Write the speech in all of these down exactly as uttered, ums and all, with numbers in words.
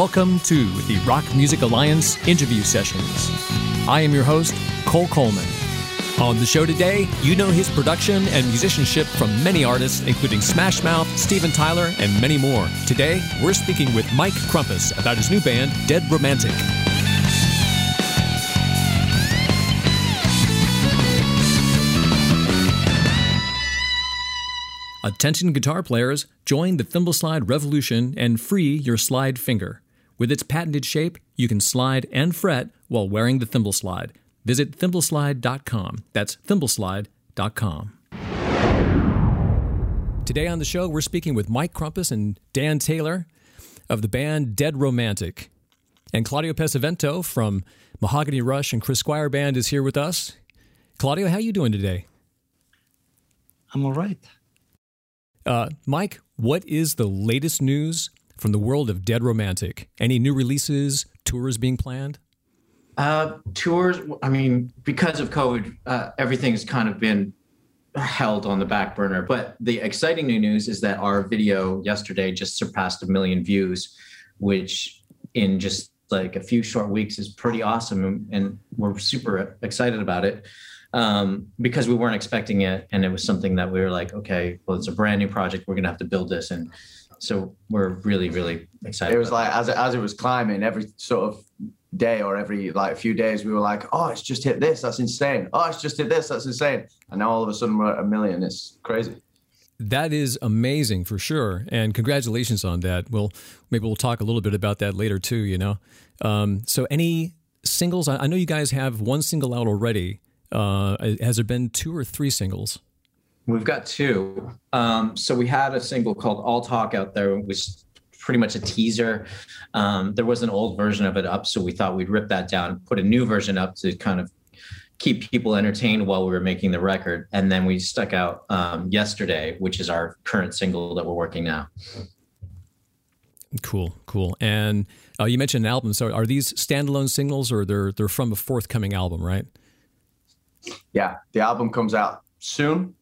Welcome to the Rock Music Alliance Interview Sessions. I am your host, Cole Coleman. On the show today, you know his production and musicianship from many artists, including Smash Mouth, Steven Tyler, and many more. Today, we're speaking with Mike Krumpus about his new band, Dead Romantic. Attention guitar players, join the thimble slide revolution and free your slide finger. With its patented shape, you can slide and fret while wearing the thimble slide. Visit thimble slide dot com. That's thimble slide dot com. Today on the show, we're speaking with Mike Krumpus and Dan Taylor of the band Dead Romantic. And Claudio Pesavento from Mahogany Rush and Chris Squire Band is here with us. Claudio, how are you doing today? I'm all right. Uh, Mike, what is the latest news from the world of Dead Romantic? Any new releases, tours being planned? Uh, tours, I mean, because of COVID, uh, everything's kind of been held on the back burner. But the exciting new news is that our video yesterday just surpassed a million views, which in just like a few short weeks is pretty awesome. And we're super excited about it. Um, because we weren't expecting it. And it was something that we were like, okay, well, it's a brand new project. We're going to have to build this. And so we're really, really excited. It was like, as it, as it was climbing every sort of day or every like few days, we were like, oh, it's just hit this. That's insane. Oh, it's just hit this. That's insane. And now all of a sudden we're at a million. It's crazy. That is amazing for sure. And congratulations on that. Well, maybe we'll talk a little bit about that later too, you know? Um, so any singles? I, I know you guys have one single out already. Uh, has there been two or three singles? We've got two. Um, so we had a single called All Talk out there, which is pretty much a teaser. Um, there was an old version of it up, so we thought we'd rip that down, put a new version up to kind of keep people entertained while we were making the record. And then we stuck out um, Yesterday, which is our current single that we're working now. Cool, cool. And uh, you mentioned an album. So are these standalone singles, or they're they're from a forthcoming album, right? Yeah, the album comes out soon.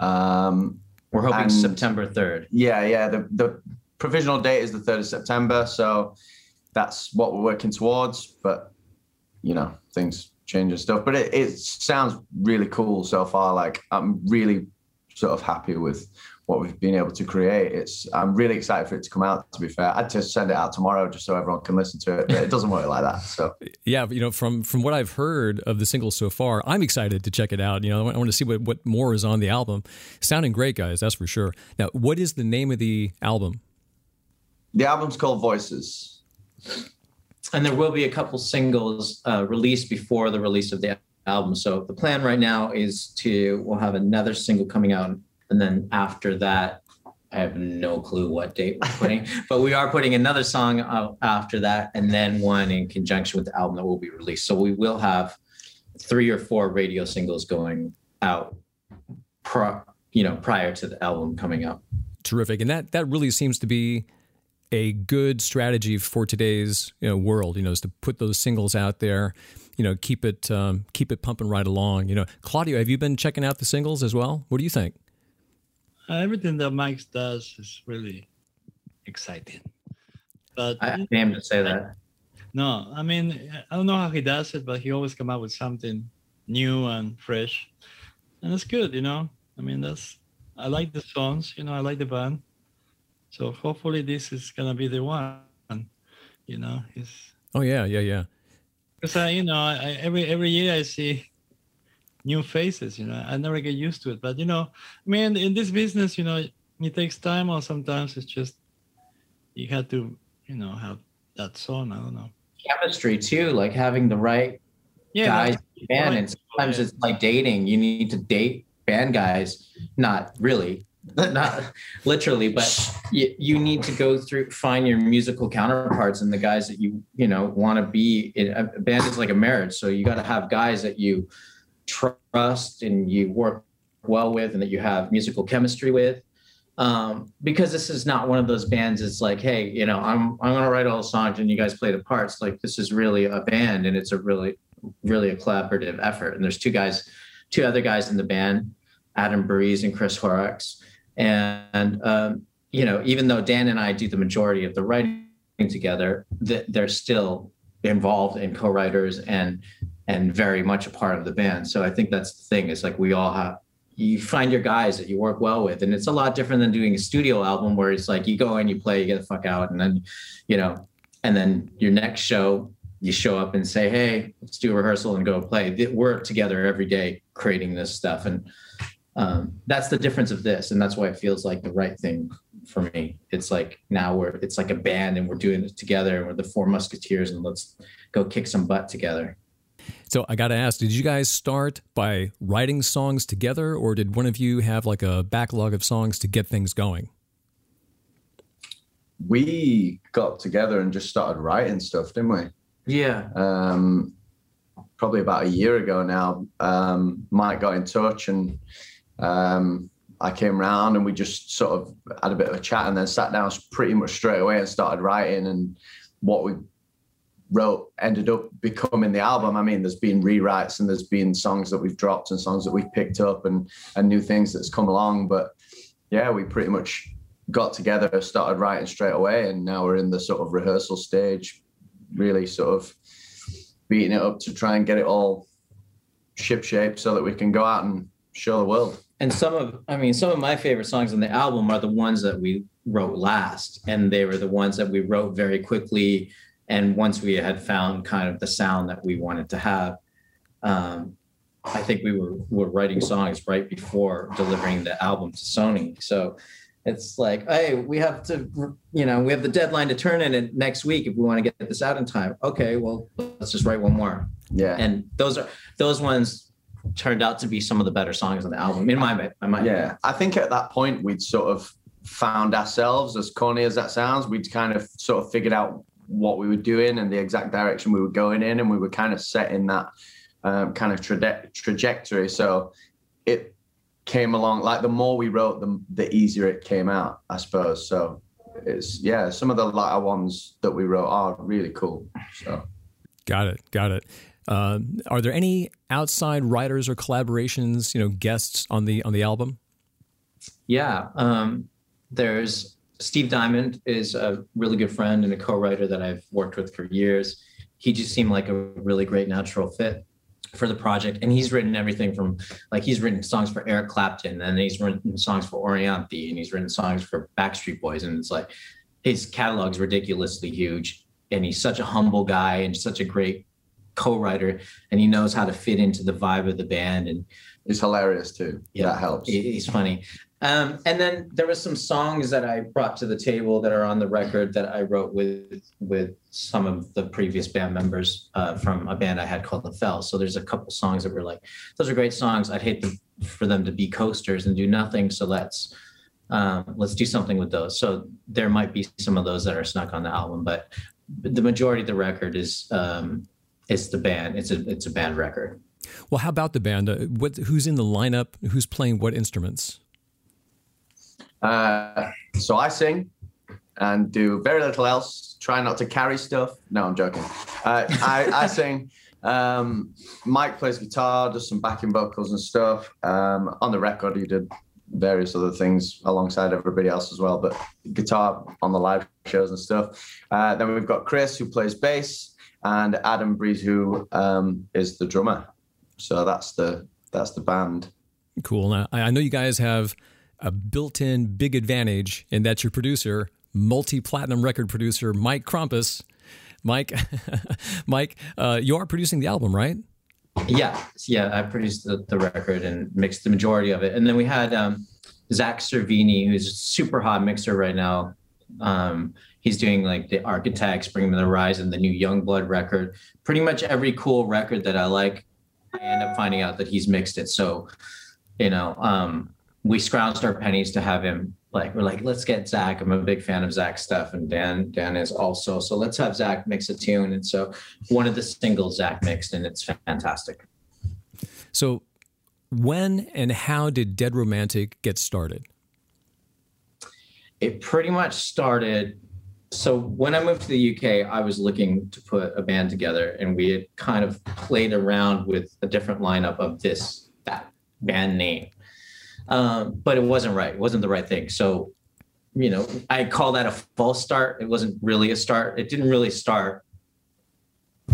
Um, We're hoping and, September third. Yeah, yeah. The, the provisional date is the third of September. So that's what we're working towards. But, you know, things change and stuff. But it, it sounds really cool so far. Like, I'm really sort of happy with what we've been able to create. It's I'm really excited for it to come out, to be fair. I'd just send it out tomorrow just so everyone can listen to it, but it doesn't work like that. So yeah, you know, from from what I've heard of the singles so far, I'm excited to check it out. You know, I want to see what, what more is on the album. Sounding great, guys, that's for sure. Now, what is the name of the album? The album's called Voices. And there will be a couple singles uh, released before the release of the album. So the plan right now is to, we'll have another single coming out. And then after that, I have no clue what date we're putting, but we are putting another song out after that, and then one in conjunction with the album that will be released. So we will have three or four radio singles going out, pro, you know, prior to the album coming out. Terrific, and that that really seems to be a good strategy for today's you know, world. You know, is to put those singles out there, you know, keep it um, keep it pumping right along. You know, Claudio, have you been checking out the singles as well? What do you think? Everything that Mike does is really exciting. But I am to say that. No, I mean, I don't know how he does it, but he always comes up with something new and fresh. And it's good, you know. I mean, that's I like the songs, you know, I like the band. So hopefully this is going to be the one, you know. It's, oh, yeah, yeah, yeah. Because, I, you know, I, every every year I see new faces, you know, I never get used to it. But, you know, I mean, in this business, you know, it takes time, or sometimes it's just, you have to, you know, have that song, I don't know. Chemistry too, like having the right yeah, guys in the band. Right. And sometimes yeah. It's like dating, you need to date band guys, not really, not literally, but you, you need to go through, find your musical counterparts and the guys that you, you know, want to be in. A band is like a marriage. So you got to have guys that you trust and you work well with and that you have musical chemistry with, um because this is not one of those bands it's like, hey, you know, i'm i'm gonna write all the songs and you guys play the parts. Like, this is really a band, and it's a really really a collaborative effort. And there's two guys two other guys in the band, Adam Breeze and Chris Horrocks, and, and um you know, even though Dan and I do the majority of the writing together, that they're still involved in co-writers and and very much a part of the band. So I think that's the thing. It's like we all have, you find your guys that you work well with, and it's a lot different than doing a studio album where it's like you go in, you play, you get the fuck out, and then, you know, and then your next show you show up and say, hey, let's do a rehearsal and go play. We're together every day creating this stuff, and um, that's the difference of this, and that's why it feels like the right thing for me. It's like now we're, it's like a band and we're doing it together, and we're the Four Musketeers, and let's go kick some butt together. So I got to ask, did you guys start by writing songs together, or did one of you have like a backlog of songs to get things going? We got together and just started writing stuff, didn't we? Yeah. Um, probably about a year ago now, um, Mike got in touch, and um, I came round, and we just sort of had a bit of a chat, and then sat down pretty much straight away and started writing, and what we wrote ended up becoming the album. I mean, there's been rewrites, and there's been songs that we've dropped and songs that we've picked up, and and new things that's come along, but yeah, we pretty much got together, started writing straight away, and now we're in the sort of rehearsal stage, really sort of beating it up to try and get it all ship shape so that we can go out and show the world. And some of, I mean, some of my favorite songs on the album are the ones that we wrote last, and they were the ones that we wrote very quickly. And once we had found kind of the sound that we wanted to have, um, I think we were, were writing songs right before delivering the album to Sony. So it's like, hey, we have to, you know, we have the deadline to turn in it next week if we want to get this out in time. Okay, well, let's just write one more. Yeah. And those are, those ones turned out to be some of the better songs on the album, in my mind. Yeah, I think at that point we'd sort of found ourselves, as corny as that sounds, we'd kind of sort of figured out what we were doing and the exact direction we were going in, and we were kind of set in that um, kind of tra- trajectory. So it came along, like the more we wrote, the, the easier it came out, I suppose. So it's, yeah, some of the latter ones that we wrote are really cool. So got it, got it. Uh, are there any outside writers or collaborations, you know, guests on the on the album? Yeah, um, there's. Steve Diamond is a really good friend and a co-writer that I've worked with for years. He just seemed like a really great natural fit for the project. And he's written everything from, like, he's written songs for Eric Clapton, and he's written songs for Orianthi, and he's written songs for Backstreet Boys. And it's like, his catalog's ridiculously huge. And he's such a humble guy and such a great co-writer. And he knows how to fit into the vibe of the band. And he's hilarious too. Yeah, that helps. He's funny. Um, and then there was some songs that I brought to the table that are on the record that I wrote with with some of the previous band members uh, from a band I had called The Fell. So there's a couple songs that were like, those are great songs. I'd hate them, for them to be coasters and do nothing. So let's um, let's do something with those. So there might be some of those that are snuck on the album, but the majority of the record is um, it's the band. It's a it's a band record. Well, how about the band? Uh, what who's in the lineup? Who's playing what instruments? Uh, so I sing and do very little else, try not to carry stuff. No, I'm joking. Uh, I, I sing. Um, Mike plays guitar, does some backing vocals and stuff. Um, on the record, he did various other things alongside everybody else as well, but guitar on the live shows and stuff. Uh, then we've got Chris, who plays bass, and Adam Breeze, who um, is the drummer. So that's the that's the band. Cool. Now, I know you guys have a built-in big advantage, and that's your producer, multi-platinum record producer, Mike Krumpus. Mike, Mike, uh, you are producing the album, right? Yeah, yeah, I produced the, the record and mixed the majority of it. And then we had um, Zach Cervini, who's a super hot mixer right now. Um, he's doing like the Architects, Bring Me the Horizon, the new Youngblood record. Pretty much every cool record that I like, I end up finding out that he's mixed it. So, you know... Um, we scrounged our pennies to have him, like, we're like, let's get Zach. I'm a big fan of Zach's stuff. And Dan, Dan is also. So let's have Zach mix a tune. And so one of the singles Zach mixed, and it's fantastic. So when and how did Dead Romantic get started? It pretty much started. So when I moved to the U K, I was looking to put a band together, and we had kind of played around with a different lineup of this, that band name. Um, but it wasn't right. It wasn't the right thing. So you know, I call that a false start. It wasn't really a start. It didn't really start,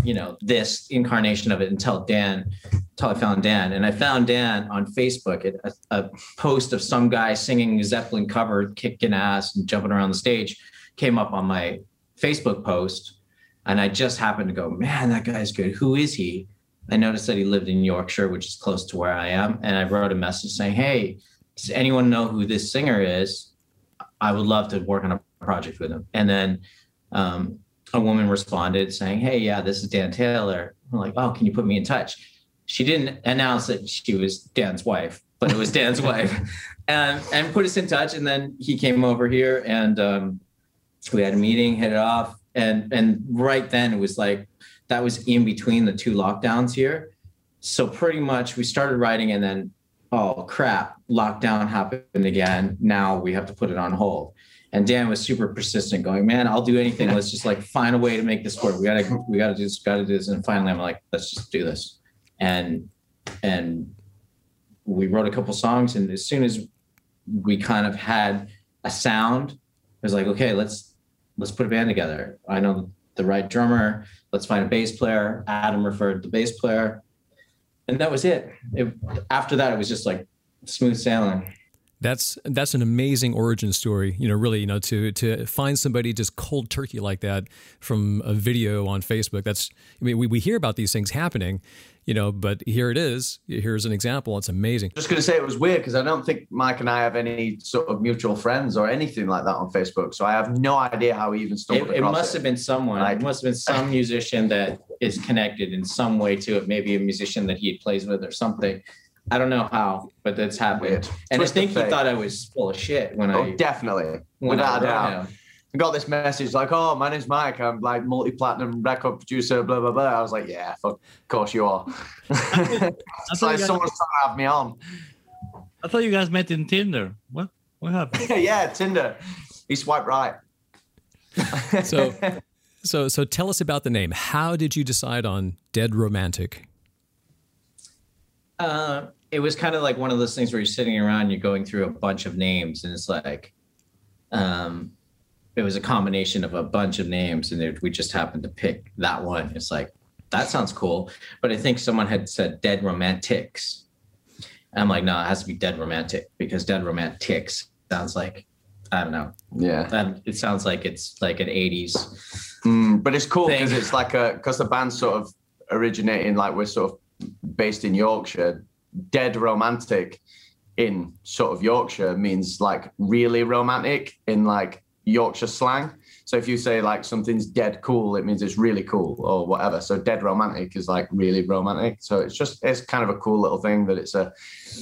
you know, this incarnation of it until Dan, until I found Dan. And I found Dan on Facebook, at a, a post of some guy singing a Zeppelin cover, kicking ass and jumping around the stage, came up on my Facebook post. And I just happened to go, man, that guy's good. Who is he? I noticed that he lived in Yorkshire, which is close to where I am. And I wrote a message saying, hey, does anyone know who this singer is? I would love to work on a project with him. And then um, a woman responded saying, hey, yeah, this is Dan Taylor. I'm like, oh, can you put me in touch? She didn't announce that she was Dan's wife, but it was Dan's wife, and, and put us in touch. And then he came over here and um, we had a meeting, hit it off. And and right then it was like, that was in between the two lockdowns here. So pretty much we started writing and then, oh crap, lockdown happened again. Now we have to put it on hold. And Dan was super persistent going, man, I'll do anything. Let's just like find a way to make this work. We gotta, we gotta do this, gotta do this. And finally I'm like, let's just do this. And, and we wrote a couple songs. And as soon as we kind of had a sound, it was like, okay, let's, let's put a band together. I know the right drummer. Let's find a bass player. Adam referred the bass player. And that was it. it. After that, it was just like smooth sailing. That's that's an amazing origin story. You know, really, you know, to to find somebody just cold turkey like that from a video on Facebook. That's, I mean, we, we hear about these things happening, you know, but here it is. Here's an example. It's amazing. I'm just going to say it was weird because I don't think Mike and I have any sort of mutual friends or anything like that on Facebook. So I have no idea how we even stumbled across it. It must have been someone. It must have been some musician that is connected in some way to it. Maybe a musician that he plays with or something. I don't know how, but that's happened. Weird. And Twist I think he thought I was full of shit when oh, I... Definitely, when without I a doubt. Him. I got this message like, oh, my name's Mike. I'm like multi-platinum record producer, blah, blah, blah. I was like, yeah, fuck, of course you are. It's like guys... someone's trying to have me on. I thought you guys met in Tinder. What, what happened? Yeah, Tinder. He swiped right. so, so, so tell us about the name. How did you decide on Dead Romantic? Uh, it was kind of like one of those things where you're sitting around, and you're going through a bunch of names, and it's like, um, it was a combination of a bunch of names, and it, we just happened to pick that one. It's like, that sounds cool, but I think someone had said Dead Romantics. And I'm like, no, it has to be Dead Romantic because Dead Romantics sounds like, I don't know. Yeah, and it sounds like it's like an eighties, mm, but it's cool because it's like a because the band sort of originating like we're sort of. Based in Yorkshire, Dead Romantic in sort of Yorkshire means like really romantic in like Yorkshire slang. So if you say like something's dead cool, it means it's really cool or whatever. So Dead Romantic is like really romantic. So it's just, it's kind of a cool little thing that it's a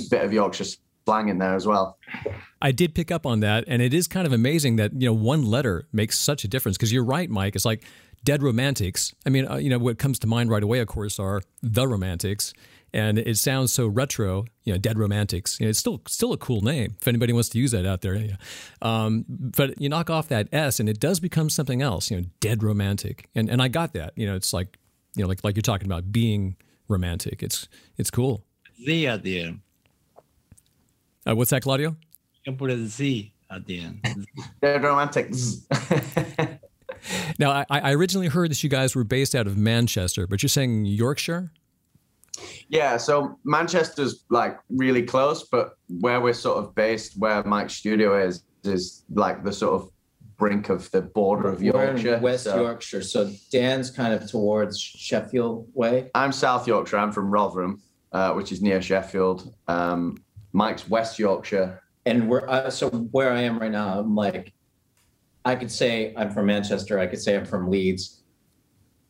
bit of Yorkshire slang in there as well. I did pick up on that. And it is kind of amazing that, you know, one letter makes such a difference because you're right, Mike. It's like, Dead Romantics. I mean, uh, you know, what comes to mind right away, of course, are The Romantics. And it sounds so retro, you know, Dead Romantics. You know, it's still still a cool name if anybody wants to use that out there. Yeah. Um, but you knock off that S and it does become something else, you know, Dead Romantic. And and I got that. You know, it's like, you know, like like you're talking about being romantic. It's it's cool. Z at the end. Uh, what's that, Claudio? You can put a Z at the end. Dead Romantics. Now, I, I originally heard that you guys were based out of Manchester, but you're saying Yorkshire? Yeah, so Manchester's like really close, but where we're sort of based, where Mike's studio is, is like the sort of brink of the border of Yorkshire. We're in West so. Yorkshire, so Dan's kind of towards Sheffield way. I'm South Yorkshire, I'm from Rotherham, uh, which is near Sheffield. Um, Mike's West Yorkshire. And we're uh, so where I am right now, I'm like... I could say I'm from Manchester. I could say I'm from Leeds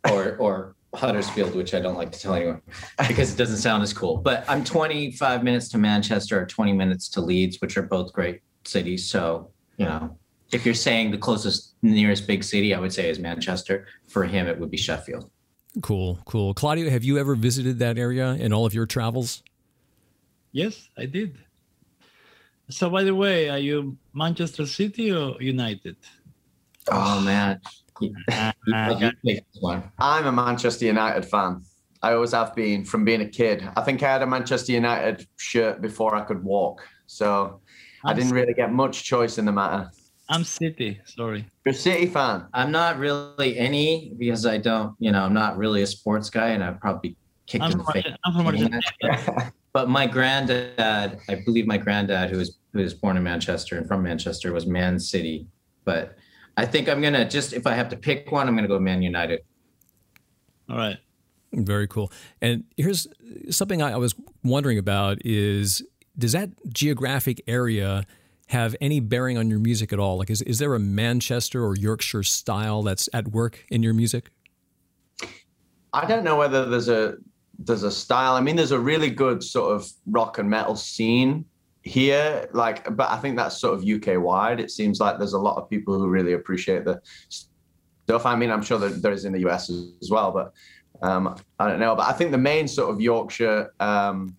or or Huddersfield, which I don't like to tell anyone because it doesn't sound as cool. But I'm twenty-five minutes to Manchester or twenty minutes to Leeds, which are both great cities. So, you know, if you're saying the closest, nearest big city, I would say is Manchester. For him, it would be Sheffield. Cool, cool. Claudio, have you ever visited that area in all of your travels? Yes, I did. So, by the way, are you Manchester City or United? Oh, man. I'm a Manchester United fan. I always have been from being a kid. I think I had a Manchester United shirt before I could walk. So I didn't really get much choice in the matter. I'm City. Sorry. You're a City fan. I'm not really any because I don't, you know, I'm not really a sports guy, and I'd probably kick I'm in the face. I'm from Argentina. But my granddad, I believe my granddad, who was who was born in Manchester and from Manchester, was Man City. But I think I'm gonna just, if I have to pick one, I'm gonna go Man United. All right. Very cool. And here's something I was wondering about is, does that geographic area have any bearing on your music at all? Like, is, is there a Manchester or Yorkshire style that's at work in your music? I don't know whether there's a there's a style. I mean, there's a really good sort of rock and metal scene here, like, but I think that's sort of U K-wide. It seems like there's a lot of people who really appreciate the stuff. I mean, I'm sure that there is in the U S as well, but um, I don't know. But I think the main sort of Yorkshire um,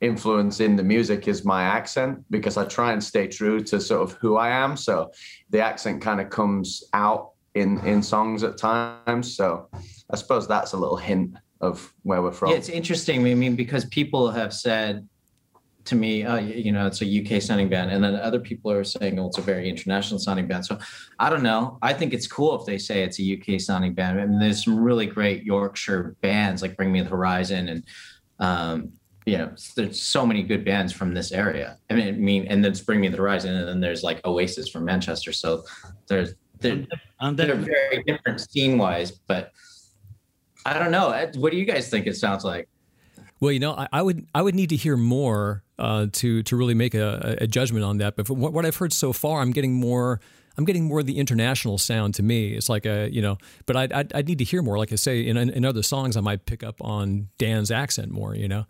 influence in the music is my accent, because I try and stay true to sort of who I am. So the accent kind of comes out in, in songs at times. So I suppose that's a little hint of where we're from. Yeah, it's interesting. I mean, because people have said to me, oh, you know, it's a U K sounding band. And then other people are saying, oh, it's a very international sounding band. So I don't know. I think it's cool if they say it's a U K sounding band. I mean, there's some really great Yorkshire bands like Bring Me the Horizon and, um, you know, there's so many good bands from this area. I mean, I mean, and then Bring Me the Horizon, and then there's like Oasis from Manchester. So there's they're, they're very different scene-wise, but I don't know. What do you guys think it sounds like? Well, you know, I, I would I would need to hear more uh, to to really make a, a judgment on that. But from what, what I've heard so far, I'm getting more. I'm getting more of the international sound to me. It's like a, you know, but I'd, I'd, I'd need to hear more. Like I say, in in other songs, I might pick up on Dan's accent more. You know.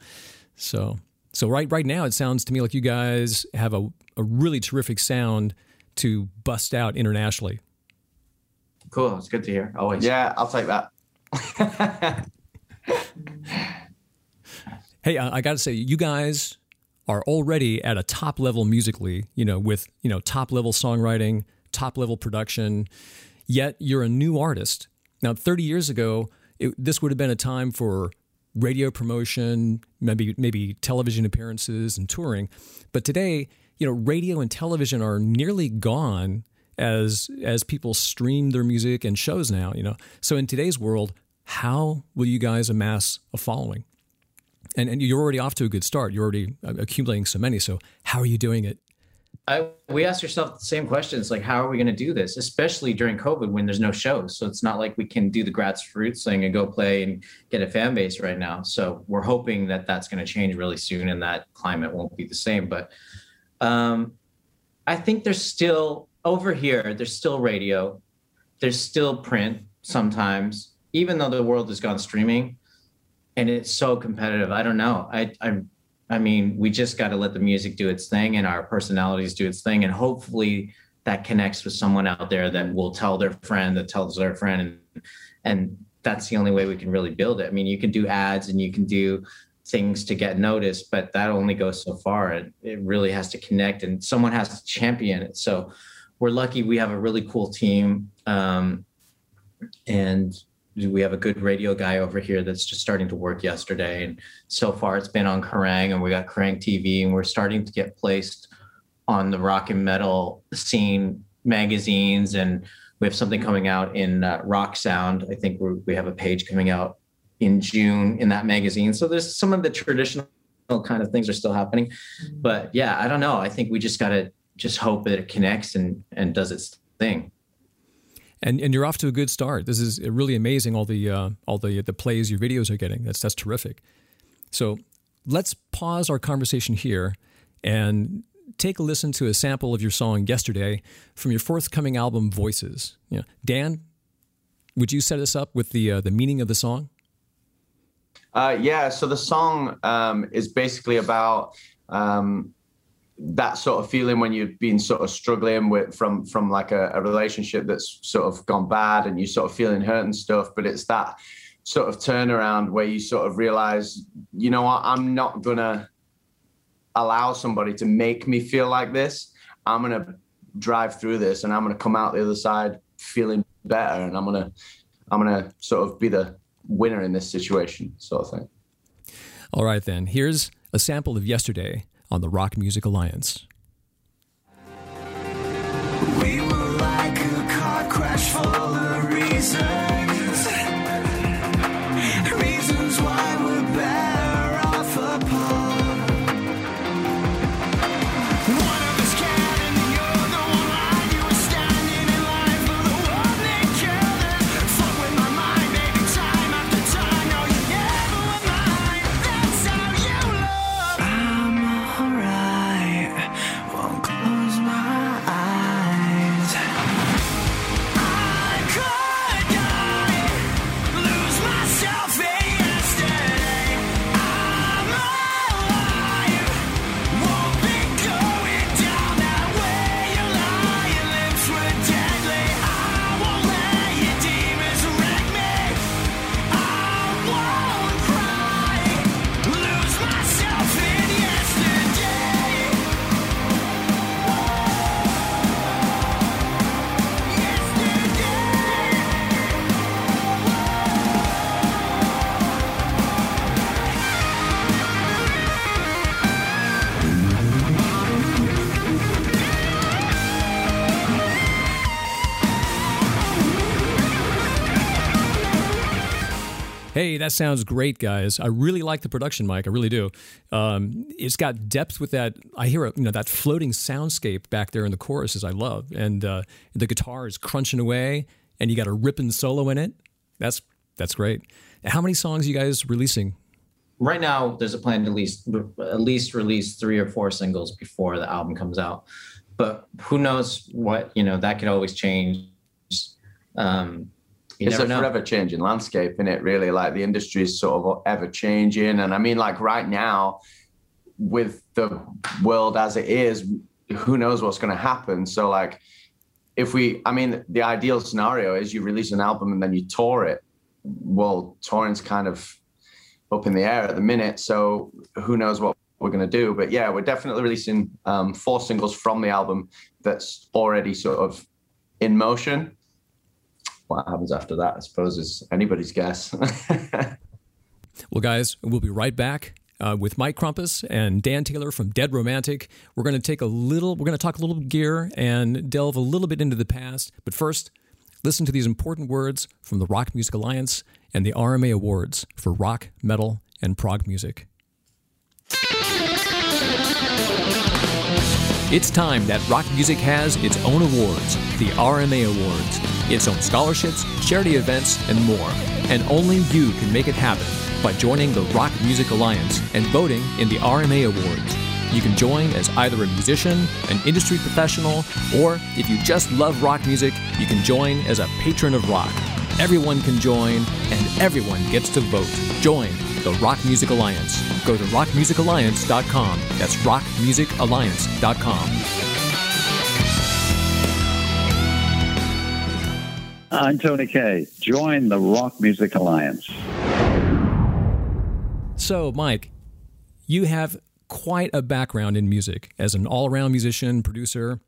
So, so right, right now it sounds to me like you guys have a, a really terrific sound to bust out internationally. Cool. It's good to hear. Always. Yeah. I'll take that. Hey, I, I got to say, you guys are already at a top level musically, you know, with, you know, top level songwriting, top level production, yet you're a new artist. Now, thirty years ago, it, this would have been a time for radio promotion, maybe maybe television appearances and touring. But today, you know, radio and television are nearly gone as as people stream their music and shows now, you know. So in today's world, how will you guys amass a following? And and you're already off to a good start. You're already accumulating so many. So how are you doing it? I, we asked ourselves the same questions, like, how are we going to do this, especially during COVID when there's no shows? So it's not like we can do the grassroots thing and go play and get a fan base right now. So we're hoping that that's going to change really soon and that climate won't be the same. But um, I think there's still, over here, there's still radio. There's still print sometimes, even though the world has gone streaming and it's so competitive. I don't know. I I'm. I mean, we just got to let the music do its thing and our personalities do its thing. And hopefully that connects with someone out there that will tell their friend that tells their friend. And, and that's the only way we can really build it. I mean, you can do ads and you can do things to get noticed, but that only goes so far. It, it really has to connect and someone has to champion it. So we're lucky we have a really cool team. Um, and we have a good radio guy over here that's just starting to work yesterday. And so far it's been on Kerrang! And we got Kerrang! T V, and we're starting to get placed on the rock and metal scene magazines. And we have something coming out in uh, Rock Sound. I think we're, we have a page coming out in June in that magazine. So there's some of the traditional kind of things are still happening, but yeah, I don't know. I think we just got to just hope that it connects and, and does its thing. And and you're off to a good start. This is really amazing. All the uh, all the the plays your videos are getting. That's that's terrific. So let's pause our conversation here and take a listen to a sample of your song Yesterday from your forthcoming album Voices. You know, Dan, would you set us up with the uh, the meaning of the song? Uh, yeah. So the song um, is basically about. Um, that sort of feeling when you've been sort of struggling with from from like a, a relationship that's sort of gone bad and you're sort of feeling hurt and stuff, but it's that sort of turnaround where you sort of realize, you know what, I'm not gonna allow somebody to make me feel like this. I'm gonna drive through this and I'm gonna come out the other side feeling better, and I'm gonna I'm gonna sort of be the winner in this situation, sort of thing. All right then, here's a sample of Yesterday on the Rock Music Alliance. We were- hey, that sounds great, guys. I really like the production, Mike. I really do. Um, it's got depth with that. I hear a, you know, that floating soundscape back there in the choruses I love. And uh, the guitar is crunching away, and you got a ripping solo in it. That's that's great. How many songs are you guys releasing? Right now, there's a plan to at least, at least release three or four singles before the album comes out. But who knows what, you know, that could always change. Um, you it's never a know. Forever changing landscape, isn't it, really? Like the industry is sort of ever changing. And I mean, like right now, with the world as it is, who knows what's going to happen? So like, if we, I mean, the ideal scenario is you release an album and then you tour it. Well, touring's kind of up in the air at the minute, so who knows what we're going to do. But yeah, we're definitely releasing um, four singles from the album that's already sort of in motion. What happens after that, I suppose, is anybody's guess. Well, guys, we'll be right back uh, with Mike Krumpus and Dan Taylor from Dead Romantic. We're going to take a little, we're going to talk a little gear and delve a little bit into the past. But first, listen to these important words from the Rock Music Alliance and the R M A Awards for rock, metal, and prog music. It's time that rock music has its own awards, the R M A Awards, its own scholarships, charity events, and more. And only you can make it happen by joining the Rock Music Alliance and voting in the R M A Awards. You can join as either a musician, an industry professional, or if you just love rock music, you can join as a patron of rock. Everyone can join, and everyone gets to vote. Join the Rock Music Alliance. Go to rock music alliance dot com. That's rock music alliance dot com. I'm Tony Kaye. Join the Rock Music Alliance. So, Mike, you have quite a background in music as an all-around musician, producer,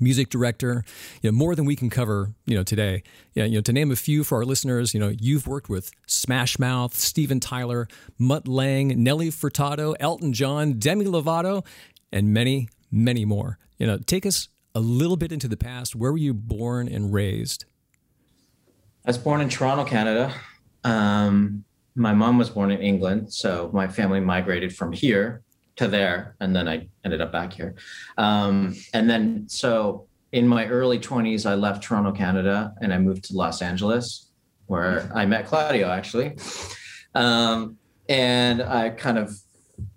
music director, you know, more than we can cover, you know, today. Yeah, you know, to name a few for our listeners, you know, you've worked with Smash Mouth, Steven Tyler, Mutt Lange, Nelly Furtado, Elton John, Demi Lovato, and many, many more. You know, take us a little bit into the past. Where were you born and raised? I was born in Toronto, Canada. Um, my mom was born in England, so my family migrated from here to there, and then I ended up back here. Um, and then, so in my early twenties, I left Toronto, Canada, and I moved to Los Angeles, where I met Claudio, actually. Um, and I kind of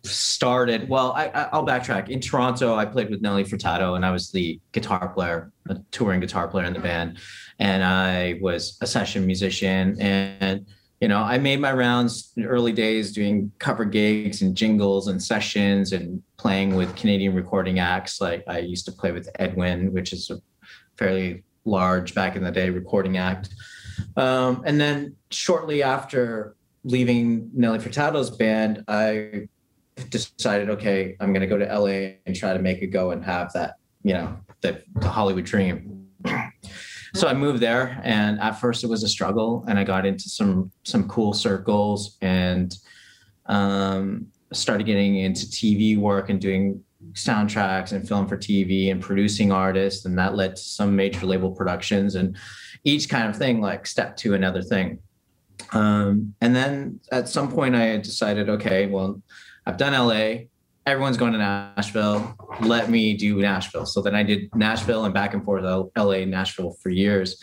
started, well, I, I'll backtrack. In Toronto, I played with Nelly Furtado, and I was the guitar player, a touring guitar player in the band. And I was a session musician, and you know, I made my rounds in early days doing cover gigs and jingles and sessions and playing with Canadian recording acts. Like I used to play with Edwin, which is a fairly large back in the day recording act. Um, and then shortly after leaving Nelly Furtado's band, I decided, okay, I'm going to go to L A and try to make a go and have that, you know, the, the Hollywood dream. So I moved there, and at first it was a struggle, and I got into some some cool circles and um, started getting into T V work and doing soundtracks and film for T V and producing artists, and that led to some major label productions and each kind of thing, like step to another thing. Um, and then at some point I decided, okay, well, I've done L A, everyone's going to Nashville. Let me do Nashville. So then I did Nashville and back and forth, L A, Nashville for years.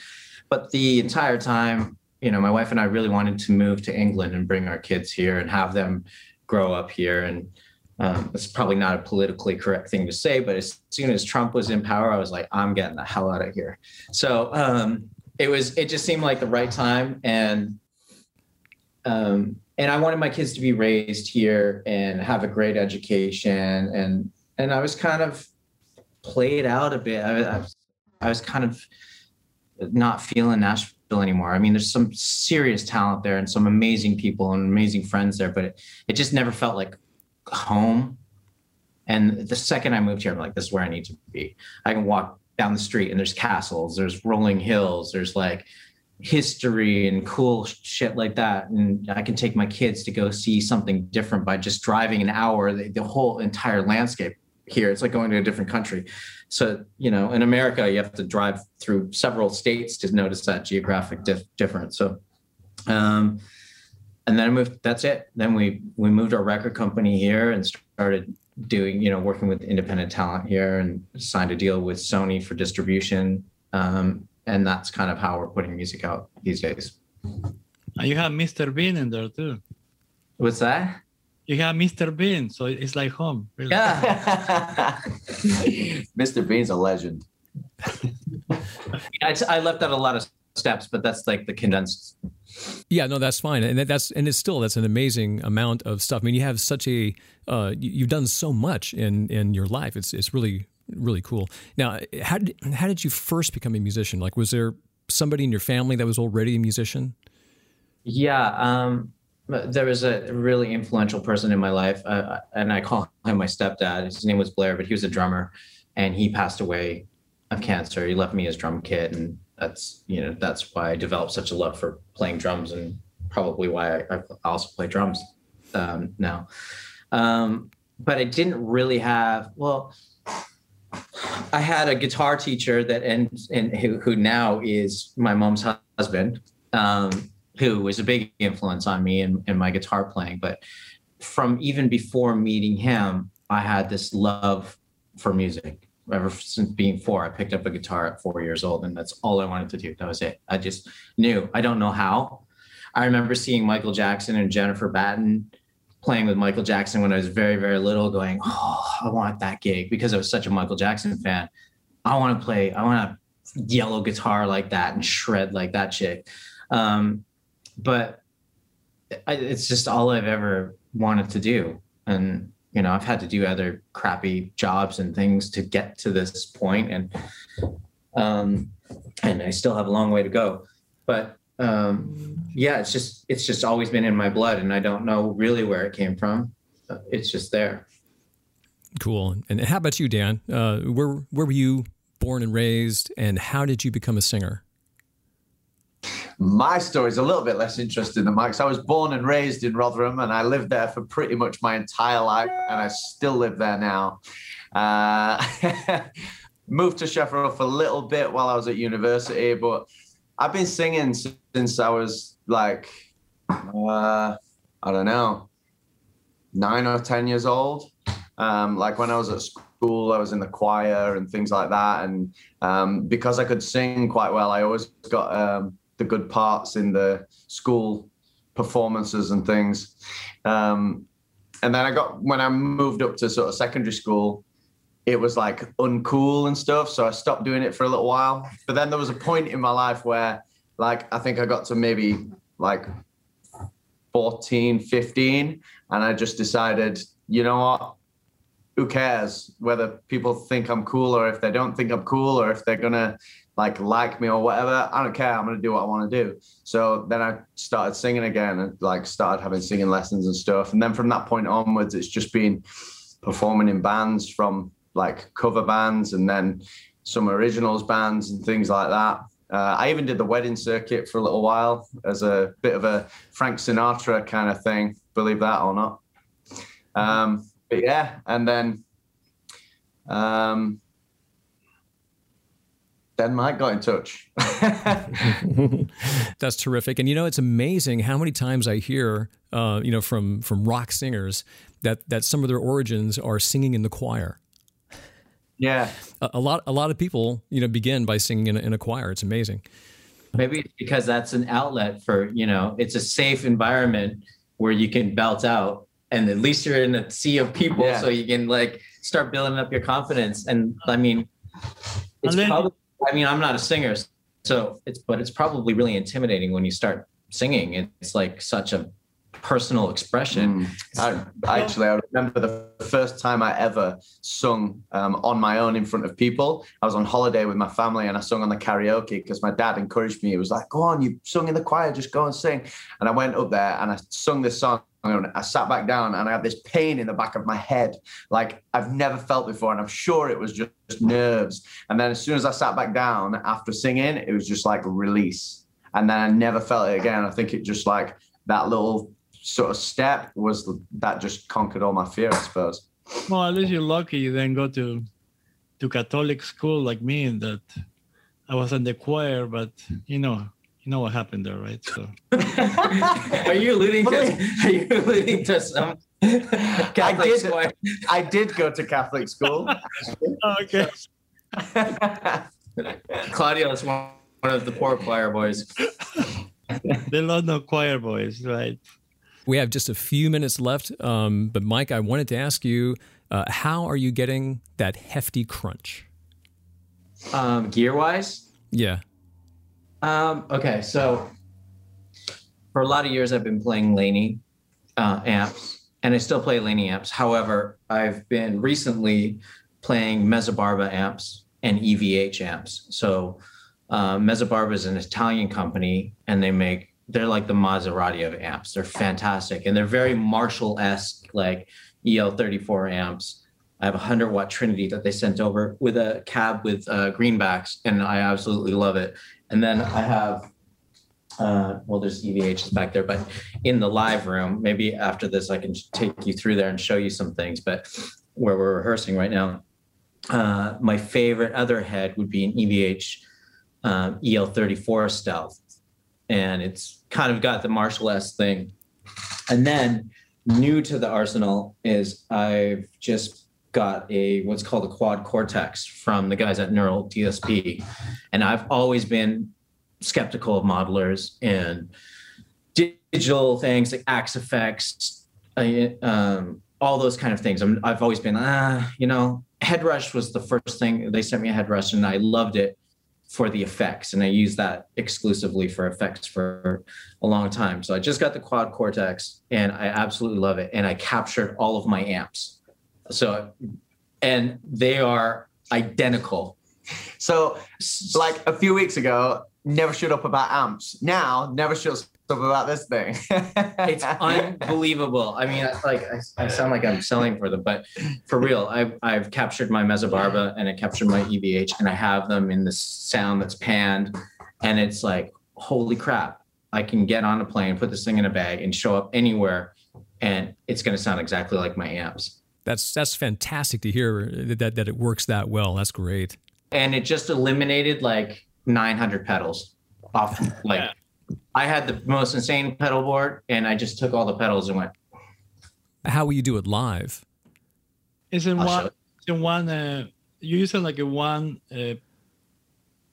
But the entire time, you know, my wife and I really wanted to move to England and bring our kids here and have them grow up here. And um, it's probably not a politically correct thing to say, but as soon as Trump was in power, I was like, I'm getting the hell out of here. So um, it was, it just seemed like the right time. And, um, And I wanted my kids to be raised here and have a great education. And and I was kind of played out a bit. I, I, I was kind of not feeling Nashville anymore. I mean, there's some serious talent there and some amazing people and amazing friends there, but it, it just never felt like home. And the second I moved here, I'm like, this is where I need to be. I can walk down the street and there's castles, there's rolling hills, there's like history and cool shit like that, and I can take my kids to go see something different by just driving an hour. The, the whole entire landscape here, it's like going to a different country. So, you know, in America you have to drive through several states to notice that geographic dif- difference. So um and then I moved, that's it. Then we, we moved our record company here and started doing, you know, working with independent talent here, and signed a deal with Sony for distribution. Um, and that's kind of how we're putting music out these days. And you have Mister Bean in there too. What's that? You have Mister Bean, so it's like home. Really. Yeah. Mister Bean's a legend. yeah, I, I left out a lot of steps, but that's like the condensed. Yeah, no, that's fine, and that's and it's still that's an amazing amount of stuff. I mean, you have such a uh, you've done so much in in your life. It's it's really really cool. Now, how did how did you first become a musician? Like, was there somebody in your family that was already a musician? Yeah. Um... There was a really influential person in my life, uh, and I call him my stepdad. His name was Blair, but he was a drummer, and he passed away of cancer. He left me his drum kit, and that's, you know, that's why I developed such a love for playing drums, and probably why I, I also play drums um, now. Um, but I didn't really have, well, I had a guitar teacher that and and who, who now is my mom's husband. Um, who was a big influence on me and, and my guitar playing. But from even before meeting him, I had this love for music. Ever since being four, I picked up a guitar at four years old, and that's all I wanted to do. That was it. I just knew. I don't know how. I remember seeing Michael Jackson and Jennifer Batten playing with Michael Jackson when I was very, very little, going, oh, I want that gig, because I was such a Michael Jackson fan. I want to play, I want to yellow guitar like that and shred like that shit. Um, But it's just all I've ever wanted to do. And, you know, I've had to do other crappy jobs and things to get to this point. And um, and I still have a long way to go. But, um, yeah, it's just it's just always been in my blood. And I don't know really where it came from. It's just there. Cool. And how about you, Dan? Uh, where where were you born and raised? And how did you become a singer? My story is a little bit less interesting than Mike's. I was born and raised in Rotherham, and I lived there for pretty much my entire life, and I still live there now. Uh, moved to Sheffield for a little bit while I was at university, but I've been singing since I was like, uh, I don't know, nine or ten years old. Um, like when I was at school, I was in the choir and things like that. And um, because I could sing quite well, I always got... Um, the good parts in the school performances and things. Um, and then I got, when I moved up to sort of secondary school, it was like uncool and stuff. So I stopped doing it for a little while. But then there was a point in my life where, like, I think I got to maybe like fourteen, fifteen. And I just decided, you know what? Who cares whether people think I'm cool, or if they don't think I'm cool, or if they're going to like like me or whatever. I don't care. I'm going to do what I want to do. So then I started singing again, and like started having singing lessons and stuff. And then from that point onwards, it's just been performing in bands, from like cover bands and then some originals bands and things like that. Uh, I even did the wedding circuit for a little while as a bit of a Frank Sinatra kind of thing, believe that or not. Um, but yeah. And then, um, Then Mike got in touch. That's terrific. And, you know, it's amazing how many times I hear, uh, you know, from from rock singers that that some of their origins are singing in the choir. Yeah. A, a lot a lot of people, you know, begin by singing in a, in a choir. It's amazing. Maybe it's because that's an outlet for, you know, it's a safe environment where you can belt out, and at least you're in a sea of people. Yeah. So you can, like, start building up your confidence. And, I mean, it's probably... I mean, I'm not a singer, so it's, but it's probably really intimidating when you start singing. It's like such a personal expression. Mm. I, actually, I remember the first time I ever sung um, on my own in front of people. I was on holiday with my family, and I sung on the karaoke because my dad encouraged me. He was like, go on, you sung in the choir, just go and sing. And I went up there and I sung this song. I sat back down and I had this pain in the back of my head, like I've never felt before. And I'm sure it was just nerves. And then as soon as I sat back down after singing, it was just like release. And then I never felt it again. I think it just like that little sort of step was that just conquered all my fear, I suppose. Well, at least you're lucky. You then go to, to Catholic school like me, and that I was in the choir, but you know, you know what happened there, right? So are you alluding to are you alluding to some Catholic I did, school? I did go to Catholic school. Oh, okay. Claudio is one of the poor choir boys. They love no choir boys, right? We have just a few minutes left, um, but Mike, I wanted to ask you, uh, how are you getting that hefty crunch? Um, gear-wise? Yeah. Um, okay, so for a lot of years I've been playing Laney uh, amps, and I still play Laney amps. However, I've been recently playing Mezzabarba amps and E V H amps. So uh, Mezzabarba is an Italian company, and they make they're like the Maserati of amps. They're fantastic. And they're very Marshall-esque, like E L thirty-four amps. I have a one hundred watt Trinity that they sent over with a cab with uh, greenbacks, and I absolutely love it. And then I have, uh, well, there's E V Hs back there, but in the live room, maybe after this, I can take you through there and show you some things, but where we're rehearsing right now, uh, my favorite other head would be an E V H um, E L thirty-four Stealth. And it's kind of got the Marshall-esque thing. And then new to the arsenal is I've just got a what's called a Quad Cortex from the guys at Neural D S P. And I've always been skeptical of modelers and digital things like Axe Effects, um, all those kind of things. I'm, I've always been, ah, you know, Head Rush was the first thing. They sent me a Head Rush and I loved it for the effects, and I use that exclusively for effects for a long time. So I just got the Quad Cortex and I absolutely love it, and I captured all of my amps. So, and they are identical. So like a few weeks ago, never shut up about amps. Now, never shut up about this thing. It's unbelievable. I mean, it's like I, I sound like I'm selling for them, but for real, I, I've captured my Mezzabarba and I captured my E V H, and I have them in this sound that's panned, and it's like, holy crap, I can get on a plane, put this thing in a bag and show up anywhere, and it's going to sound exactly like my amps. That's that's fantastic to hear that that it works that well. That's great. And it just eliminated like nine hundred pedals off. Like yeah. I had the most insane pedal board, and I just took all the pedals and went. How will you do it live? It's in I'll one. It. It's in one. Uh, you use it like a one uh,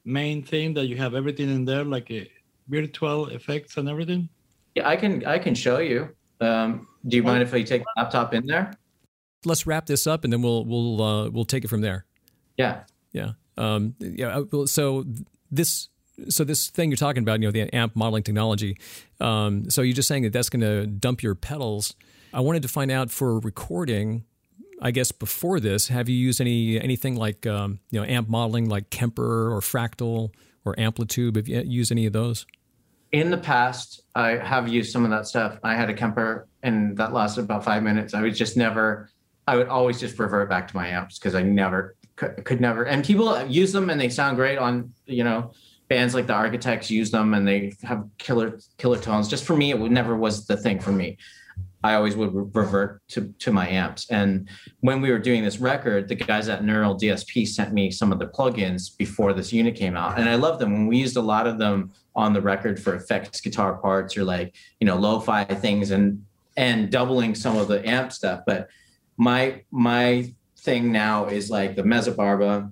main thing that you have everything in there, like a virtual effects and everything. Yeah, I can I can show you. Um, do you one, mind if I take the laptop in there? Let's wrap this up, and then we'll we'll uh, we'll take it from there. Yeah, yeah, um, yeah. So this so this thing you're talking about, you know, the amp modeling technology. Um, so you're just saying that that's going to dump your pedals. I wanted to find out for recording. I guess before this, have you used any anything like um, you know amp modeling, like Kemper or Fractal or Amplitude? Have you used any of those? In the past, I have used some of that stuff. I had a Kemper, and that lasted about five minutes. I was just never. I would always just revert back to my amps because I never could, could never. And people use them and they sound great on, you know, bands like the Architects use them and they have killer, killer tones. Just for me, it would, never was the thing for me. I always would revert to, to my amps. And when we were doing this record, the guys at Neural D S P sent me some of the plugins before this unit came out. And I love them. And we used a lot of them on the record for effects, guitar parts, or like, you know, lo-fi things and, and doubling some of the amp stuff. But My my thing now is like the Mezzabarba,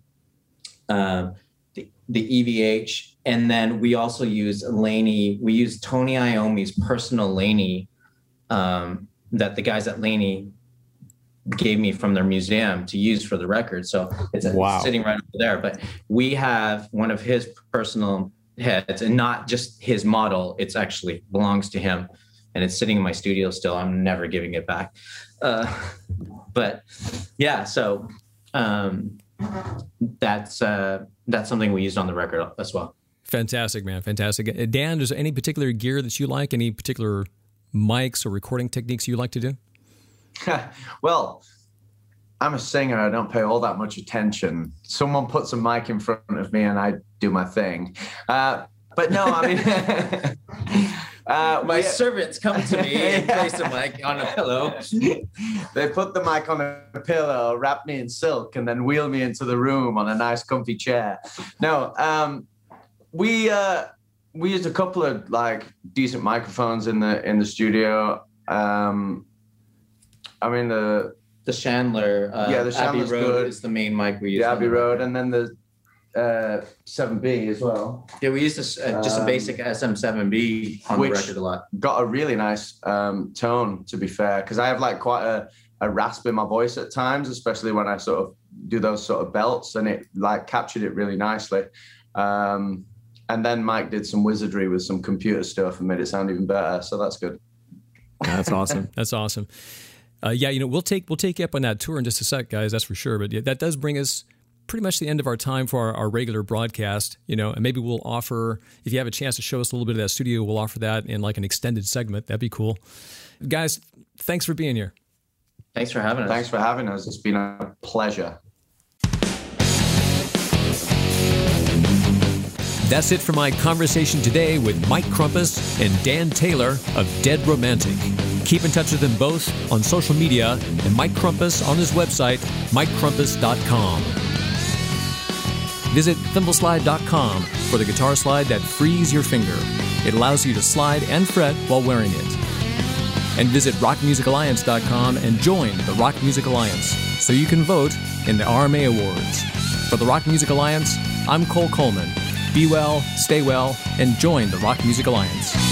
uh, the, the E V H, and then we also use Laney. We use Tony Iommi's personal Laney um, that the guys at Laney gave me from their museum to use for the record. So it's wow. sitting right over there. But we have one of his personal heads, and not just his model. It's actually belongs to him, and it's sitting in my studio still. I'm never giving it back. Uh, but yeah, so um, that's uh, that's something we used on the record as well. Fantastic, man. Fantastic. Dan, is there any particular gear that you like? Any particular mics or recording techniques you like to do? Well, I'm a singer. I don't pay all that much attention. Someone puts a mic in front of me and I do my thing. Uh, but no, I mean... Uh, my yeah. servants come to me and place a mic on a pillow. They put the mic on a pillow, wrap me in silk, and then wheel me into the room on a nice comfy chair. No, um, we uh, we used a couple of like decent microphones in the in the studio. Um, I mean the the Chandler, uh, yeah, the Chandler's Abbey Road good. is the main mic we use. The Abbey Road, and then the uh, seven B as well. Yeah, we used a, uh, just a basic S M seven B on the record a lot. Got a really nice um, tone, to be fair, because I have like quite a, a rasp in my voice at times, especially when I sort of do those sort of belts, and it like captured it really nicely. Um, and then Mike did some wizardry with some computer stuff and made it sound even better. So that's good. That's awesome. That's awesome. Uh, yeah, you know, we'll take we'll take you up on that tour in just a sec, guys. That's for sure. But yeah, that does bring us pretty much the end of our time for our, our regular broadcast. You know, and maybe we'll offer, if you have a chance to show us a little bit of that studio, we'll offer that in like an extended segment. That'd be cool, guys. Thanks for being here. Thanks for having us. Thanks for having us. It's been a pleasure. That's it for my conversation today with Mike Krumpus and Dan Taylor of Dead Romantic. Keep in touch with them both on social media and Mike Krumpus on his website, mike krumpus dot com. Visit thimble slide dot com for the guitar slide that frees your finger. It allows you to slide and fret while wearing it. And visit rock music alliance dot com and join the Rock Music Alliance so you can vote in the R M A Awards. For the Rock Music Alliance, I'm Cole Coleman. Be well, stay well, and join the Rock Music Alliance.